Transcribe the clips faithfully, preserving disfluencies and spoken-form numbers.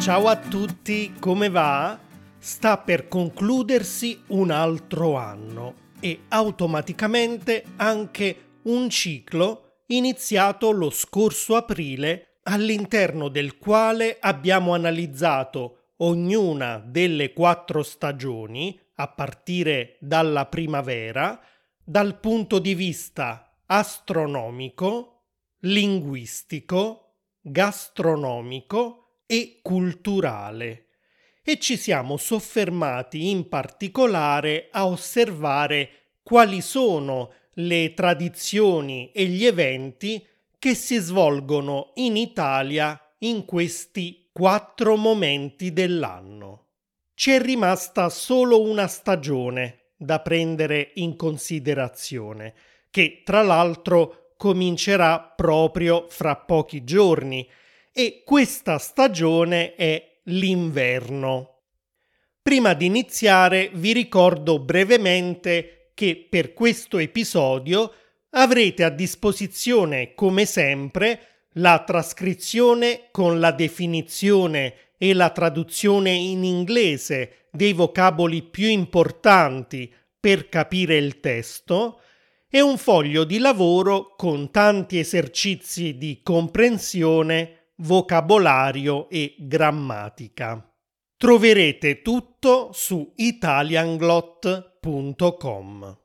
Ciao a tutti, come va? Sta per concludersi un altro anno e automaticamente anche un ciclo iniziato lo scorso aprile, all'interno del quale abbiamo analizzato ognuna delle quattro stagioni, a partire dalla primavera, dal punto di vista astronomico, linguistico, gastronomico e culturale, e ci siamo soffermati in particolare a osservare quali sono le tradizioni e gli eventi che si svolgono in Italia in questi quattro momenti dell'anno. Ci è rimasta solo una stagione da prendere in considerazione, che tra l'altro comincerà proprio fra pochi giorni, e questa stagione è l'inverno. Prima di iniziare vi ricordo brevemente che per questo episodio avrete a disposizione, come sempre, la trascrizione con la definizione e la traduzione in inglese dei vocaboli più importanti per capire il testo e un foglio di lavoro con tanti esercizi di comprensione, vocabolario e grammatica. Troverete tutto su italianglot punto com.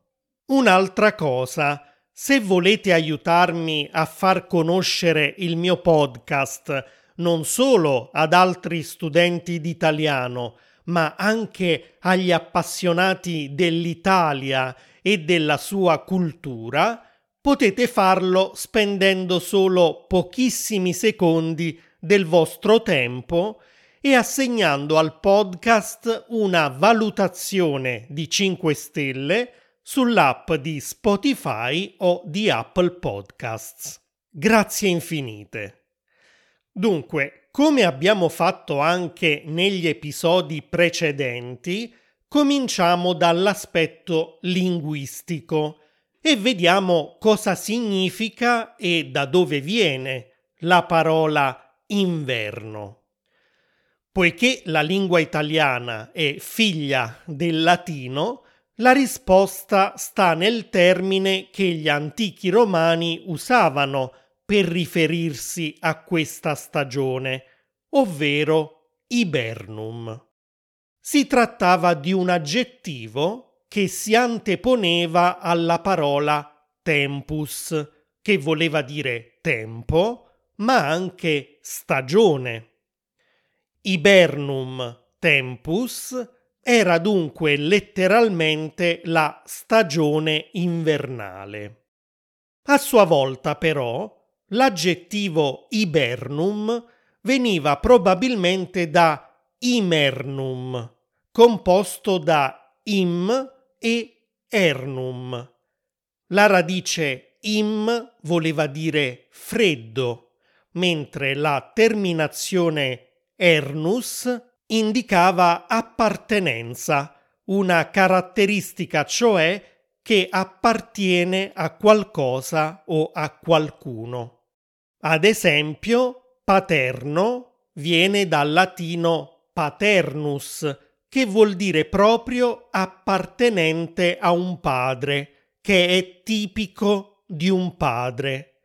Un'altra cosa, se volete aiutarmi a far conoscere il mio podcast non solo ad altri studenti di italiano, ma anche agli appassionati dell'Italia e della sua cultura, potete farlo spendendo solo pochissimi secondi del vostro tempo e assegnando al podcast una valutazione di cinque stelle sull'app di Spotify o di Apple Podcasts. Grazie infinite! Dunque, come abbiamo fatto anche negli episodi precedenti, cominciamo dall'aspetto linguistico e vediamo cosa significa e da dove viene la parola inverno. Poiché la lingua italiana è figlia del latino, la risposta sta nel termine che gli antichi romani usavano per riferirsi a questa stagione, ovvero hibernum. Si trattava di un aggettivo che si anteponeva alla parola tempus, che voleva dire tempo, ma anche stagione. Hibernum tempus era dunque letteralmente la stagione invernale. A sua volta, però, l'aggettivo hibernum veniva probabilmente da himernum, composto da im e ernum. La radice im voleva dire freddo, mentre la terminazione ernus indicava appartenenza, una caratteristica cioè che appartiene a qualcosa o a qualcuno. Ad esempio, paterno viene dal latino paternus, che vuol dire proprio appartenente a un padre, che è tipico di un padre.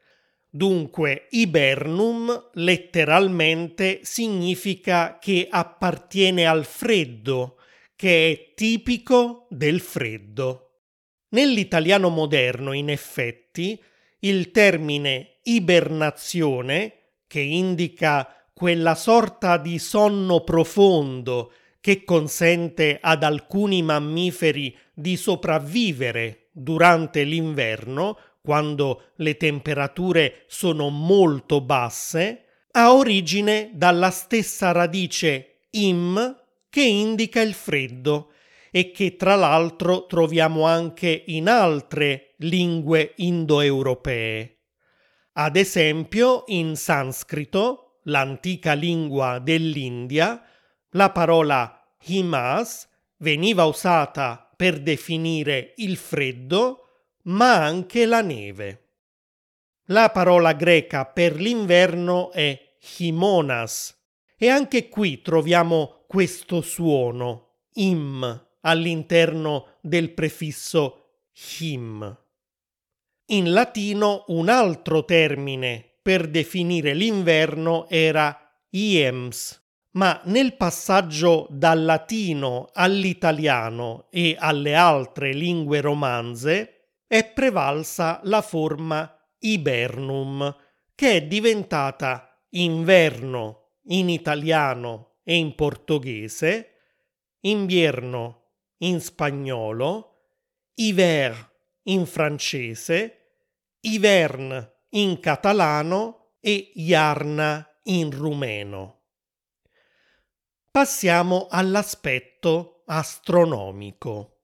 Dunque, hibernum letteralmente significa che appartiene al freddo, che è tipico del freddo. Nell'italiano moderno, in effetti, il termine ibernazione, che indica quella sorta di sonno profondo che consente ad alcuni mammiferi di sopravvivere durante l'inverno, quando le temperature sono molto basse, ha origine dalla stessa radice im, che indica il freddo, e che tra l'altro troviamo anche in altre lingue indoeuropee. Ad esempio, in sanscrito, l'antica lingua dell'India, la parola himas veniva usata per definire il freddo, ma anche la neve. La parola greca per l'inverno è himonas E anche qui troviamo questo suono, im, all'interno del prefisso him. In latino un altro termine per definire l'inverno era iems, ma nel passaggio dal latino all'italiano e alle altre lingue romanze è prevalsa la forma hibernum, che è diventata inverno in italiano e in portoghese, invierno in spagnolo, hiver in francese, hivern in catalano e iarna in rumeno. Passiamo all'aspetto astronomico.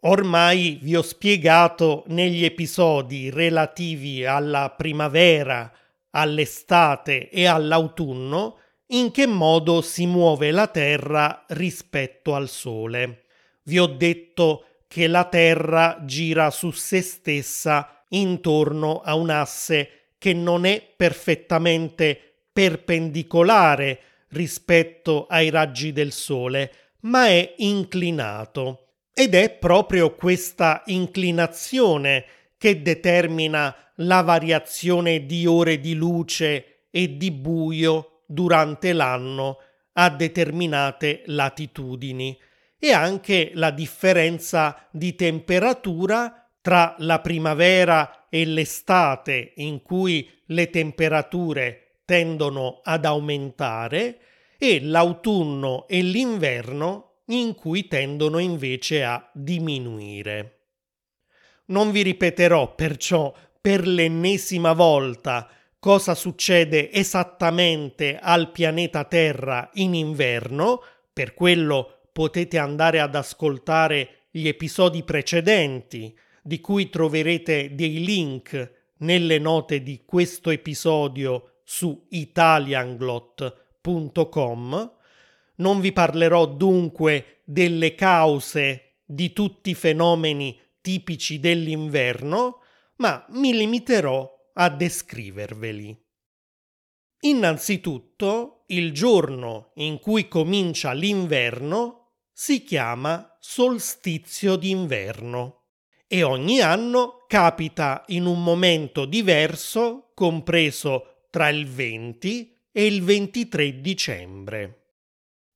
Ormai vi ho spiegato negli episodi relativi alla primavera, all'estate e all'autunno in che modo si muove la Terra rispetto al Sole. Vi ho detto che la Terra gira su se stessa intorno a un asse che non è perfettamente perpendicolare rispetto ai raggi del Sole, ma è inclinato. Ed è proprio questa inclinazione che determina la variazione di ore di luce e di buio durante l'anno a determinate latitudini, e anche la differenza di temperatura tra la primavera e l'estate, in cui le temperature tendono ad aumentare, e l'autunno e l'inverno in cui tendono invece a diminuire. Non vi ripeterò perciò per l'ennesima volta cosa succede esattamente al pianeta Terra in inverno, per quello potete andare ad ascoltare gli episodi precedenti, di cui troverete dei link nelle note di questo episodio su italianglot punto com. Non vi parlerò dunque delle cause di tutti i fenomeni tipici dell'inverno, ma mi limiterò a descriverveli. Innanzitutto, il giorno in cui comincia l'inverno si chiama solstizio d'inverno e ogni anno capita in un momento diverso, compreso tra il venti e il ventitré dicembre.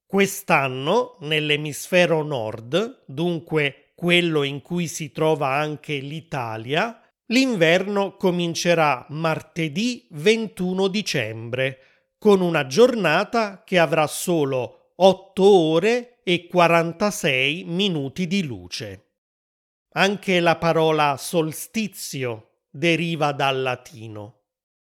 Quest'anno, nell'emisfero nord, dunque quello in cui si trova anche l'Italia, l'inverno comincerà martedì ventuno dicembre, con una giornata che avrà solo otto ore e quarantasei minuti di luce. Anche la parola solstizio deriva dal latino.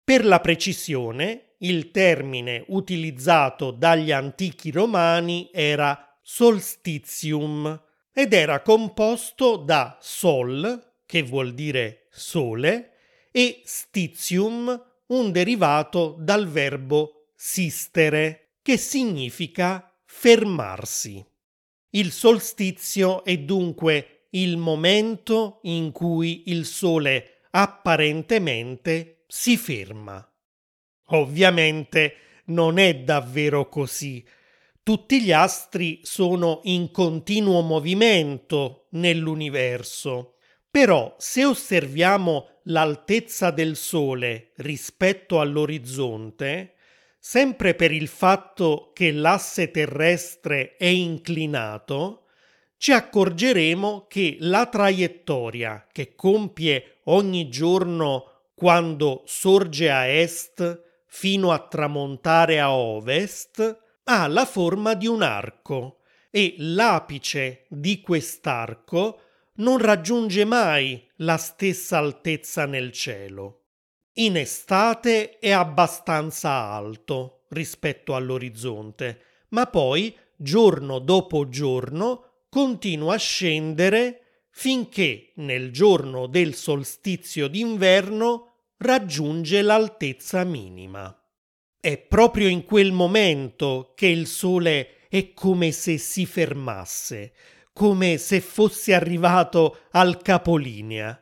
Per la precisione, il termine utilizzato dagli antichi romani era solstitium ed era composto da sol, che vuol dire sole, e stitium, un derivato dal verbo sistere, che significa fermarsi. Il solstizio è dunque il momento in cui il sole apparentemente si ferma. Ovviamente non è davvero così. Tutti gli astri sono in continuo movimento nell'universo. Però se osserviamo l'altezza del Sole rispetto all'orizzonte, sempre per il fatto che l'asse terrestre è inclinato, ci accorgeremo che la traiettoria che compie ogni giorno quando sorge a est fino a tramontare a ovest, ha la forma di un arco e l'apice di quest'arco non raggiunge mai la stessa altezza nel cielo. In estate è abbastanza alto rispetto all'orizzonte, ma poi giorno dopo giorno continua a scendere finché nel giorno del solstizio d'inverno raggiunge l'altezza minima. È proprio in quel momento che il Sole è come se si fermasse, come se fosse arrivato al capolinea,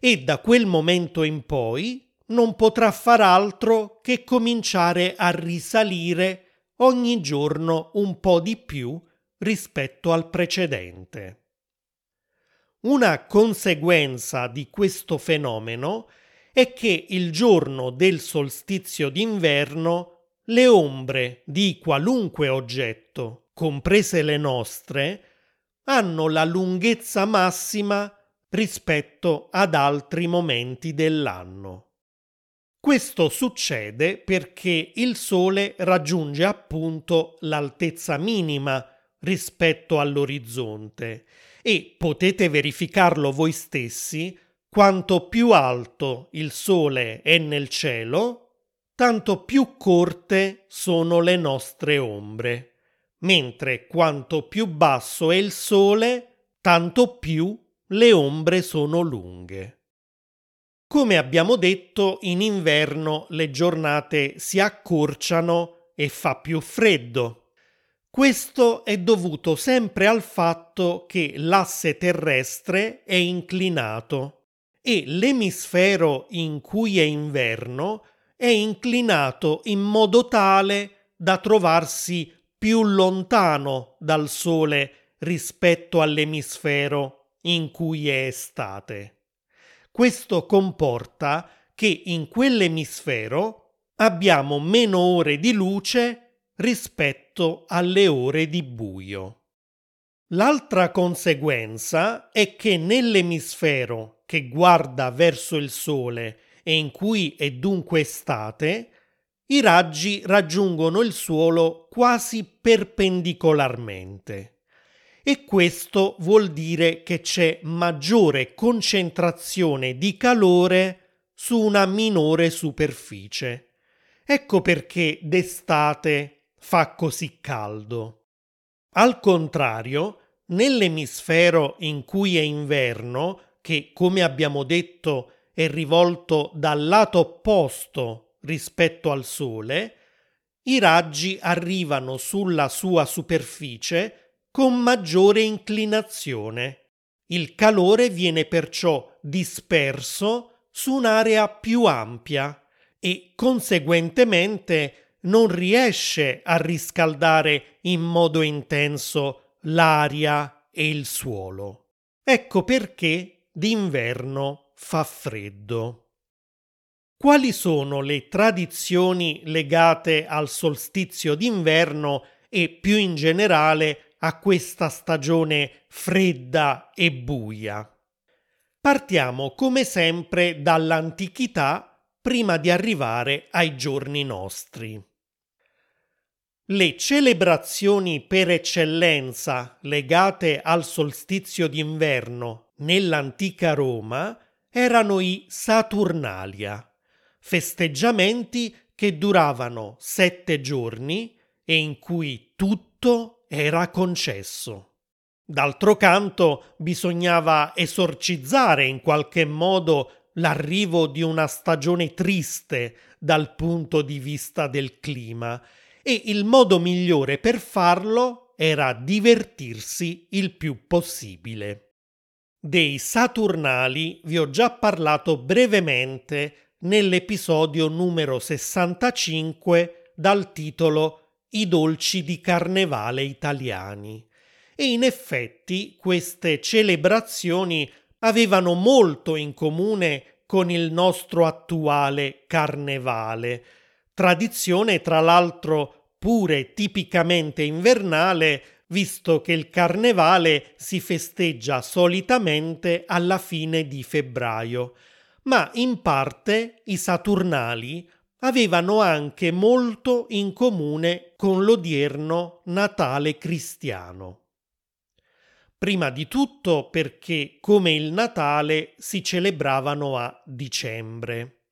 e da quel momento in poi non potrà far altro che cominciare a risalire ogni giorno un po' di più rispetto al precedente. Una conseguenza di questo fenomeno è che il giorno del solstizio d'inverno le ombre di qualunque oggetto, comprese le nostre, hanno la lunghezza massima rispetto ad altri momenti dell'anno. Questo succede perché il Sole raggiunge appunto l'altezza minima rispetto all'orizzonte e potete verificarlo voi stessi: quanto più alto il Sole è nel cielo, tanto più corte sono le nostre ombre, mentre quanto più basso è il Sole, tanto più le ombre sono lunghe. Come abbiamo detto, in inverno le giornate si accorciano e fa più freddo. Questo è dovuto sempre al fatto che l'asse terrestre è inclinato e l'emisfero in cui è inverno è inclinato in modo tale da trovarsi più lontano dal Sole rispetto all'emisfero in cui è estate. Questo comporta che in quell'emisfero abbiamo meno ore di luce rispetto alle ore di buio. L'altra conseguenza è che nell'emisfero che guarda verso il Sole e in cui è dunque estate, i raggi raggiungono il suolo quasi perpendicolarmente. E questo vuol dire che c'è maggiore concentrazione di calore su una minore superficie. Ecco perché d'estate fa così caldo. Al contrario, nell'emisfero in cui è inverno, che come abbiamo detto è rivolto dal lato opposto rispetto al Sole, i raggi arrivano sulla sua superficie con maggiore inclinazione. Il calore viene perciò disperso su un'area più ampia e conseguentemente non riesce a riscaldare in modo intenso l'aria e il suolo. Ecco perché d'inverno fa freddo. Quali sono le tradizioni legate al solstizio d'inverno e più in generale a questa stagione fredda e buia? Partiamo come sempre dall'antichità prima di arrivare ai giorni nostri. Le celebrazioni per eccellenza legate al solstizio d'inverno nell'antica Roma erano i Saturnalia, festeggiamenti che duravano sette giorni e in cui tutto era concesso. D'altro canto, bisognava esorcizzare in qualche modo l'arrivo di una stagione triste dal punto di vista del clima, e il modo migliore per farlo era divertirsi il più possibile. Dei Saturnali vi ho già parlato brevemente nell'episodio numero sessantacinque dal titolo I dolci di carnevale italiani, e in effetti queste celebrazioni avevano molto in comune con il nostro attuale carnevale, tradizione tra l'altro pure tipicamente invernale, visto che il carnevale si festeggia solitamente alla fine di febbraio, ma in parte i Saturnali avevano anche molto in comune con l'odierno Natale cristiano. Prima di tutto perché, come il Natale, si celebravano a dicembre.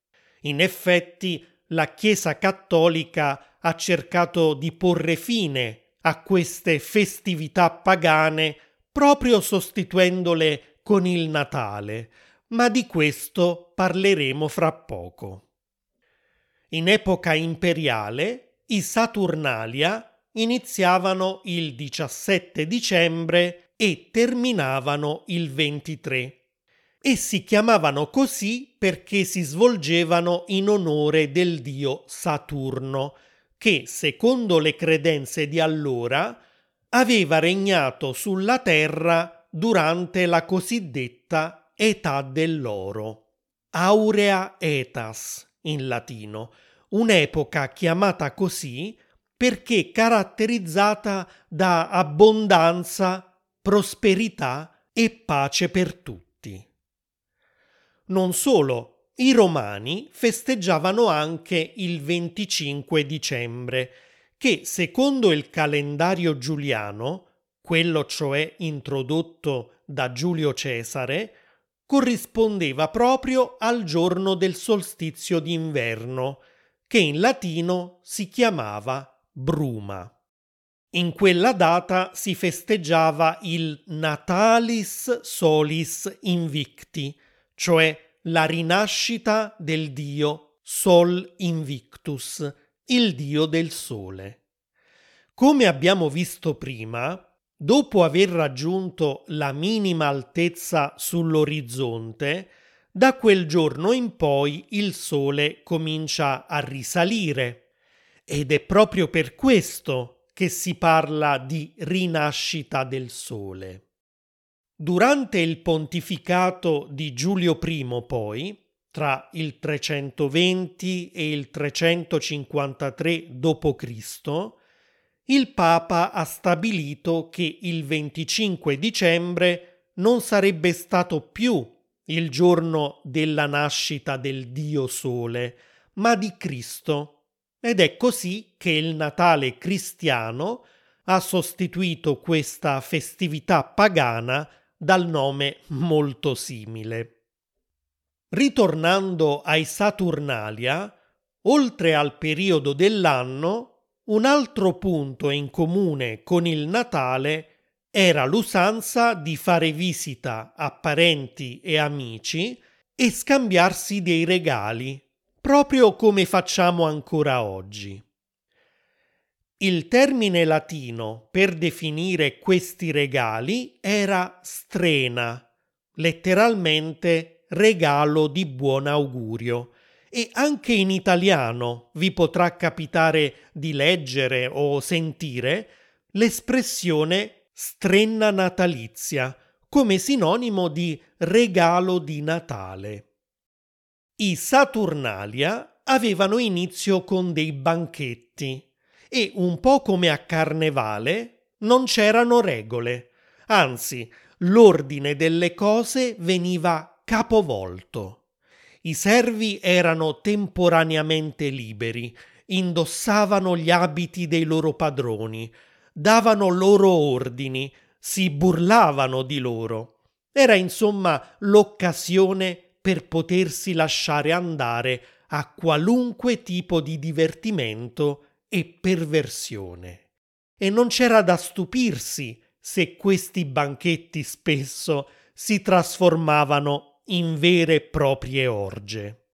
In effetti, la Chiesa cattolica ha cercato di porre fine a queste festività pagane proprio sostituendole con il Natale, ma di questo parleremo fra poco. In epoca imperiale i Saturnalia iniziavano il diciassette dicembre e terminavano il ventitré e si chiamavano così perché si svolgevano in onore del dio Saturno, che, secondo le credenze di allora, aveva regnato sulla terra durante la cosiddetta Età dell'Oro, Aurea Etas in latino, un'epoca chiamata così perché caratterizzata da abbondanza, prosperità e pace per tutti. Non solo, i romani festeggiavano anche il venticinque dicembre, che secondo il calendario giuliano, quello cioè introdotto da Giulio Cesare, corrispondeva proprio al giorno del solstizio d'inverno, che in latino si chiamava Bruma. In quella data si festeggiava il Natalis Solis Invicti, cioè la rinascita del dio Sol Invictus, il dio del sole. Come abbiamo visto prima, dopo aver raggiunto la minima altezza sull'orizzonte, da quel giorno in poi il sole comincia a risalire. Ed è proprio per questo che si parla di rinascita del sole. Durante il pontificato di Giulio Primo, poi, tra il trecentoventi e il trecentocinquantatré dopo Cristo, il Papa ha stabilito che il venticinque dicembre non sarebbe stato più il giorno della nascita del Dio Sole, ma di Cristo. Ed è così che il Natale cristiano ha sostituito questa festività pagana dal nome molto simile. Ritornando ai Saturnalia, oltre al periodo dell'anno, un altro punto in comune con il Natale era l'usanza di fare visita a parenti e amici e scambiarsi dei regali, proprio come facciamo ancora oggi. Il termine latino per definire questi regali era strena, letteralmente regalo di buon augurio, e anche in italiano vi potrà capitare di leggere o sentire l'espressione strenna natalizia come sinonimo di regalo di Natale. I Saturnalia avevano inizio con dei banchetti e, un po' come a Carnevale, non c'erano regole, anzi l'ordine delle cose veniva capovolto. I servi erano temporaneamente liberi, indossavano gli abiti dei loro padroni, davano loro ordini, si burlavano di loro. Era insomma l'occasione per potersi lasciare andare a qualunque tipo di divertimento e perversione. E non c'era da stupirsi se questi banchetti spesso si trasformavano in vere e proprie orge.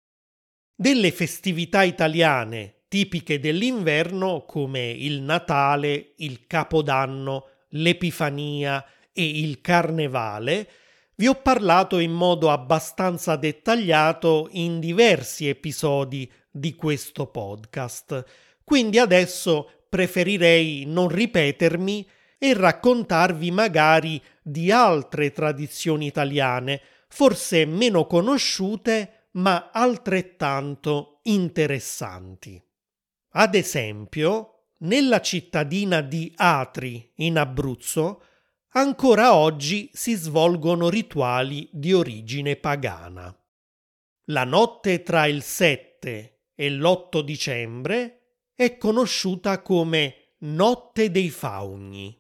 Delle festività italiane tipiche dell'inverno, come il Natale, il Capodanno, l'Epifania e il Carnevale, vi ho parlato in modo abbastanza dettagliato in diversi episodi di questo podcast, quindi adesso preferirei non ripetermi e raccontarvi magari di altre tradizioni italiane, forse meno conosciute ma altrettanto interessanti. Ad esempio, nella cittadina di Atri, in Abruzzo, ancora oggi si svolgono rituali di origine pagana. La notte tra il sette e l'otto dicembre è conosciuta come Notte dei Faugni.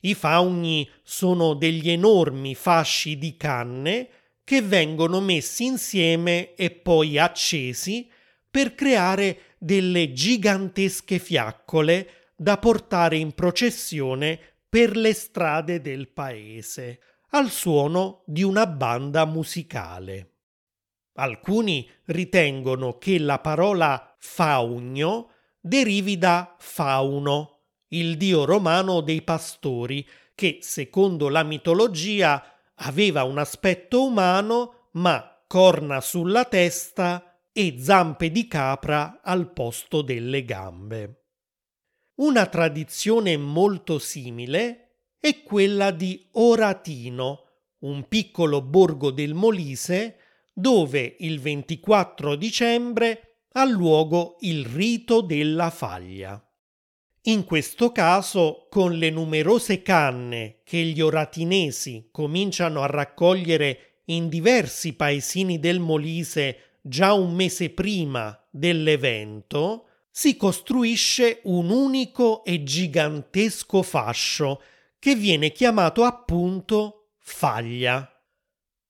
I faugni sono degli enormi fasci di canne che vengono messi insieme e poi accesi per creare delle gigantesche fiaccole da portare in processione per le strade del paese, al suono di una banda musicale. Alcuni ritengono che la parola faugno derivi da Fauno, il dio romano dei pastori, che, secondo la mitologia, aveva un aspetto umano ma corna sulla testa e zampe di capra al posto delle gambe. Una tradizione molto simile è quella di Oratino, un piccolo borgo del Molise, dove il ventiquattro dicembre ha luogo il rito della faglia. In questo caso, con le numerose canne che gli oratinesi cominciano a raccogliere in diversi paesini del Molise già un mese prima dell'evento, si costruisce un unico e gigantesco fascio che viene chiamato appunto faglia.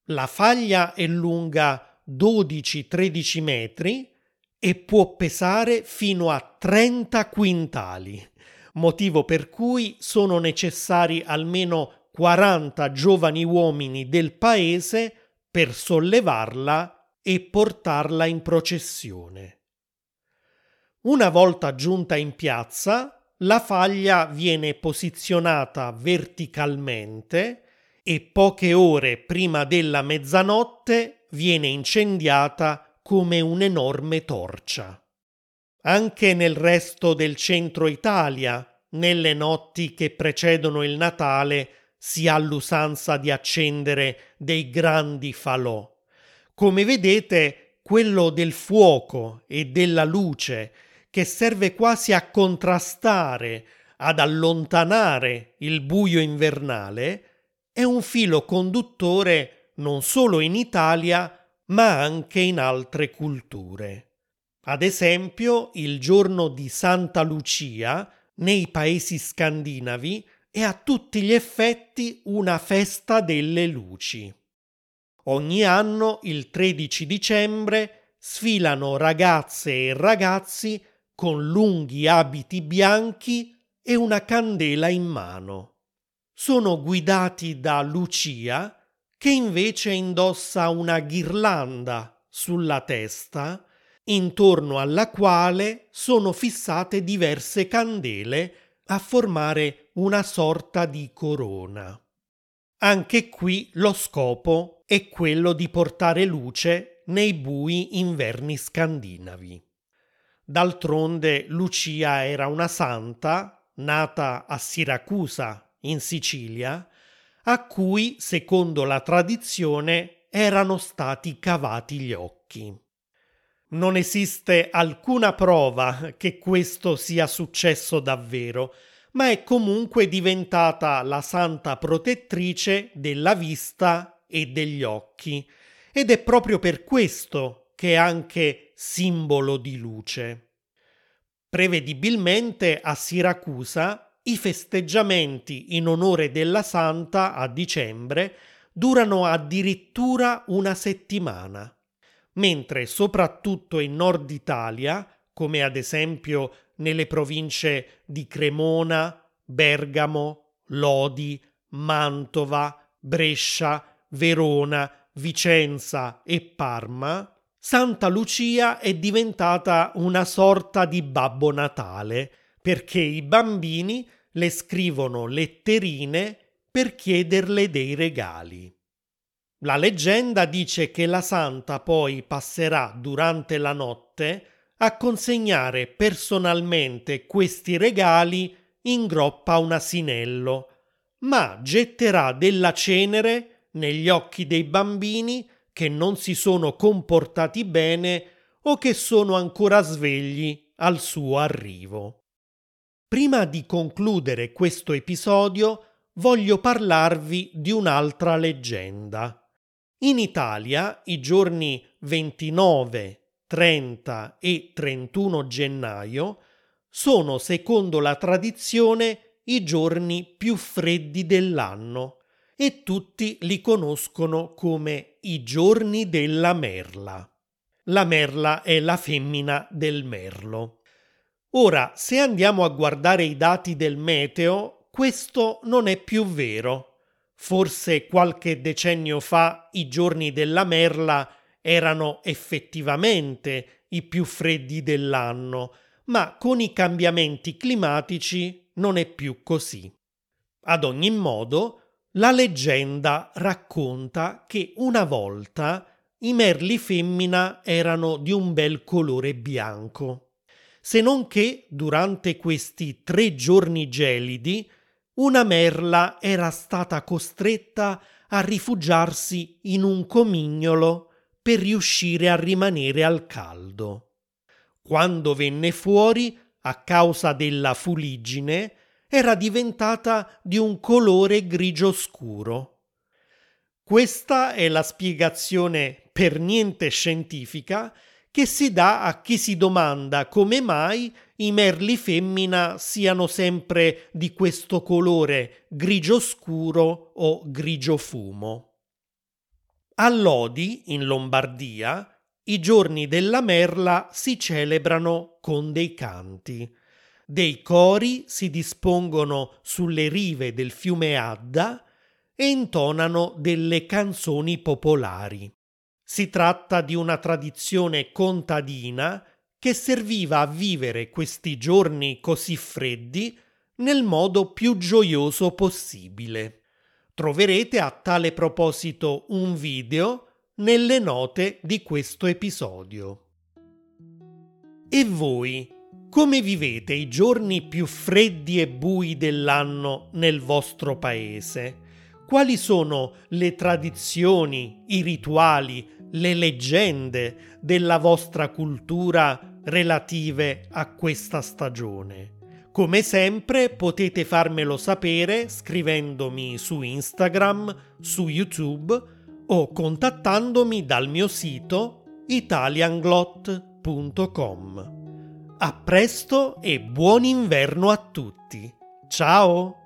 La faglia è lunga dodici tredici metri e può pesare fino a trenta quintali, motivo per cui sono necessari almeno quaranta giovani uomini del paese per sollevarla e portarla in processione. Una volta giunta in piazza, la faglia viene posizionata verticalmente e poche ore prima della mezzanotte viene incendiata come un'enorme torcia. Anche nel resto del centro Italia, nelle notti che precedono il Natale, si ha l'usanza di accendere dei grandi falò. Come vedete, quello del fuoco e della luce che serve quasi a contrastare, ad allontanare il buio invernale, è un filo conduttore non solo in Italia, ma anche in altre culture. Ad esempio, il giorno di Santa Lucia, nei paesi scandinavi, è a tutti gli effetti una festa delle luci. Ogni anno, il tredici dicembre, sfilano ragazze e ragazzi con lunghi abiti bianchi e una candela in mano. Sono guidati da Lucia, che invece indossa una ghirlanda sulla testa, intorno alla quale sono fissate diverse candele a formare una sorta di corona. Anche qui lo scopo è quello di portare luce nei bui inverni scandinavi. D'altronde Lucia era una santa, nata a Siracusa, in Sicilia, a cui, secondo la tradizione, erano stati cavati gli occhi. Non esiste alcuna prova che questo sia successo davvero, ma è comunque diventata la santa protettrice della vista e degli occhi, ed è proprio per questo che è anche simbolo di luce. Prevedibilmente a Siracusa i festeggiamenti in onore della santa a dicembre durano addirittura una settimana, mentre soprattutto in Nord Italia, come ad esempio nelle province di Cremona, Bergamo, Lodi, Mantova, Brescia, Verona, Vicenza e Parma, Santa Lucia è diventata una sorta di Babbo Natale, perché i bambini le scrivono letterine per chiederle dei regali. La leggenda dice che la santa poi passerà durante la notte a consegnare personalmente questi regali in groppa a un asinello, ma getterà della cenere negli occhi dei bambini che non si sono comportati bene o che sono ancora svegli al suo arrivo. Prima di concludere questo episodio, voglio parlarvi di un'altra leggenda. In Italia, i giorni ventinove, trenta e trentuno gennaio sono, secondo la tradizione, i giorni più freddi dell'anno e tutti li conoscono come i giorni della merla. La merla è la femmina del merlo. Ora, se andiamo a guardare i dati del meteo, questo non è più vero. Forse qualche decennio fa i giorni della merla erano effettivamente i più freddi dell'anno, ma con i cambiamenti climatici non è più così. Ad ogni modo, la leggenda racconta che una volta i merli femmina erano di un bel colore bianco. se non che durante questi tre giorni gelidi una merla era stata costretta a rifugiarsi in un comignolo per riuscire a rimanere al caldo. Quando venne fuori, a causa della fuliggine, era diventata di un colore grigio scuro. Questa è la spiegazione per niente scientifica che si dà a chi si domanda come mai i merli femmina siano sempre di questo colore grigio scuro o grigio fumo. A Lodi, in Lombardia, i giorni della merla si celebrano con dei canti. Dei cori si dispongono sulle rive del fiume Adda e intonano delle canzoni popolari. Si tratta di una tradizione contadina che serviva a vivere questi giorni così freddi nel modo più gioioso possibile. Troverete a tale proposito un video nelle note di questo episodio. E voi, come vivete i giorni più freddi e bui dell'anno nel vostro paese? Quali sono le tradizioni, i rituali, le leggende della vostra cultura relative a questa stagione? Come sempre potete farmelo sapere scrivendomi su Instagram, su YouTube o contattandomi dal mio sito italianglot punto com. A presto e buon inverno a tutti! Ciao!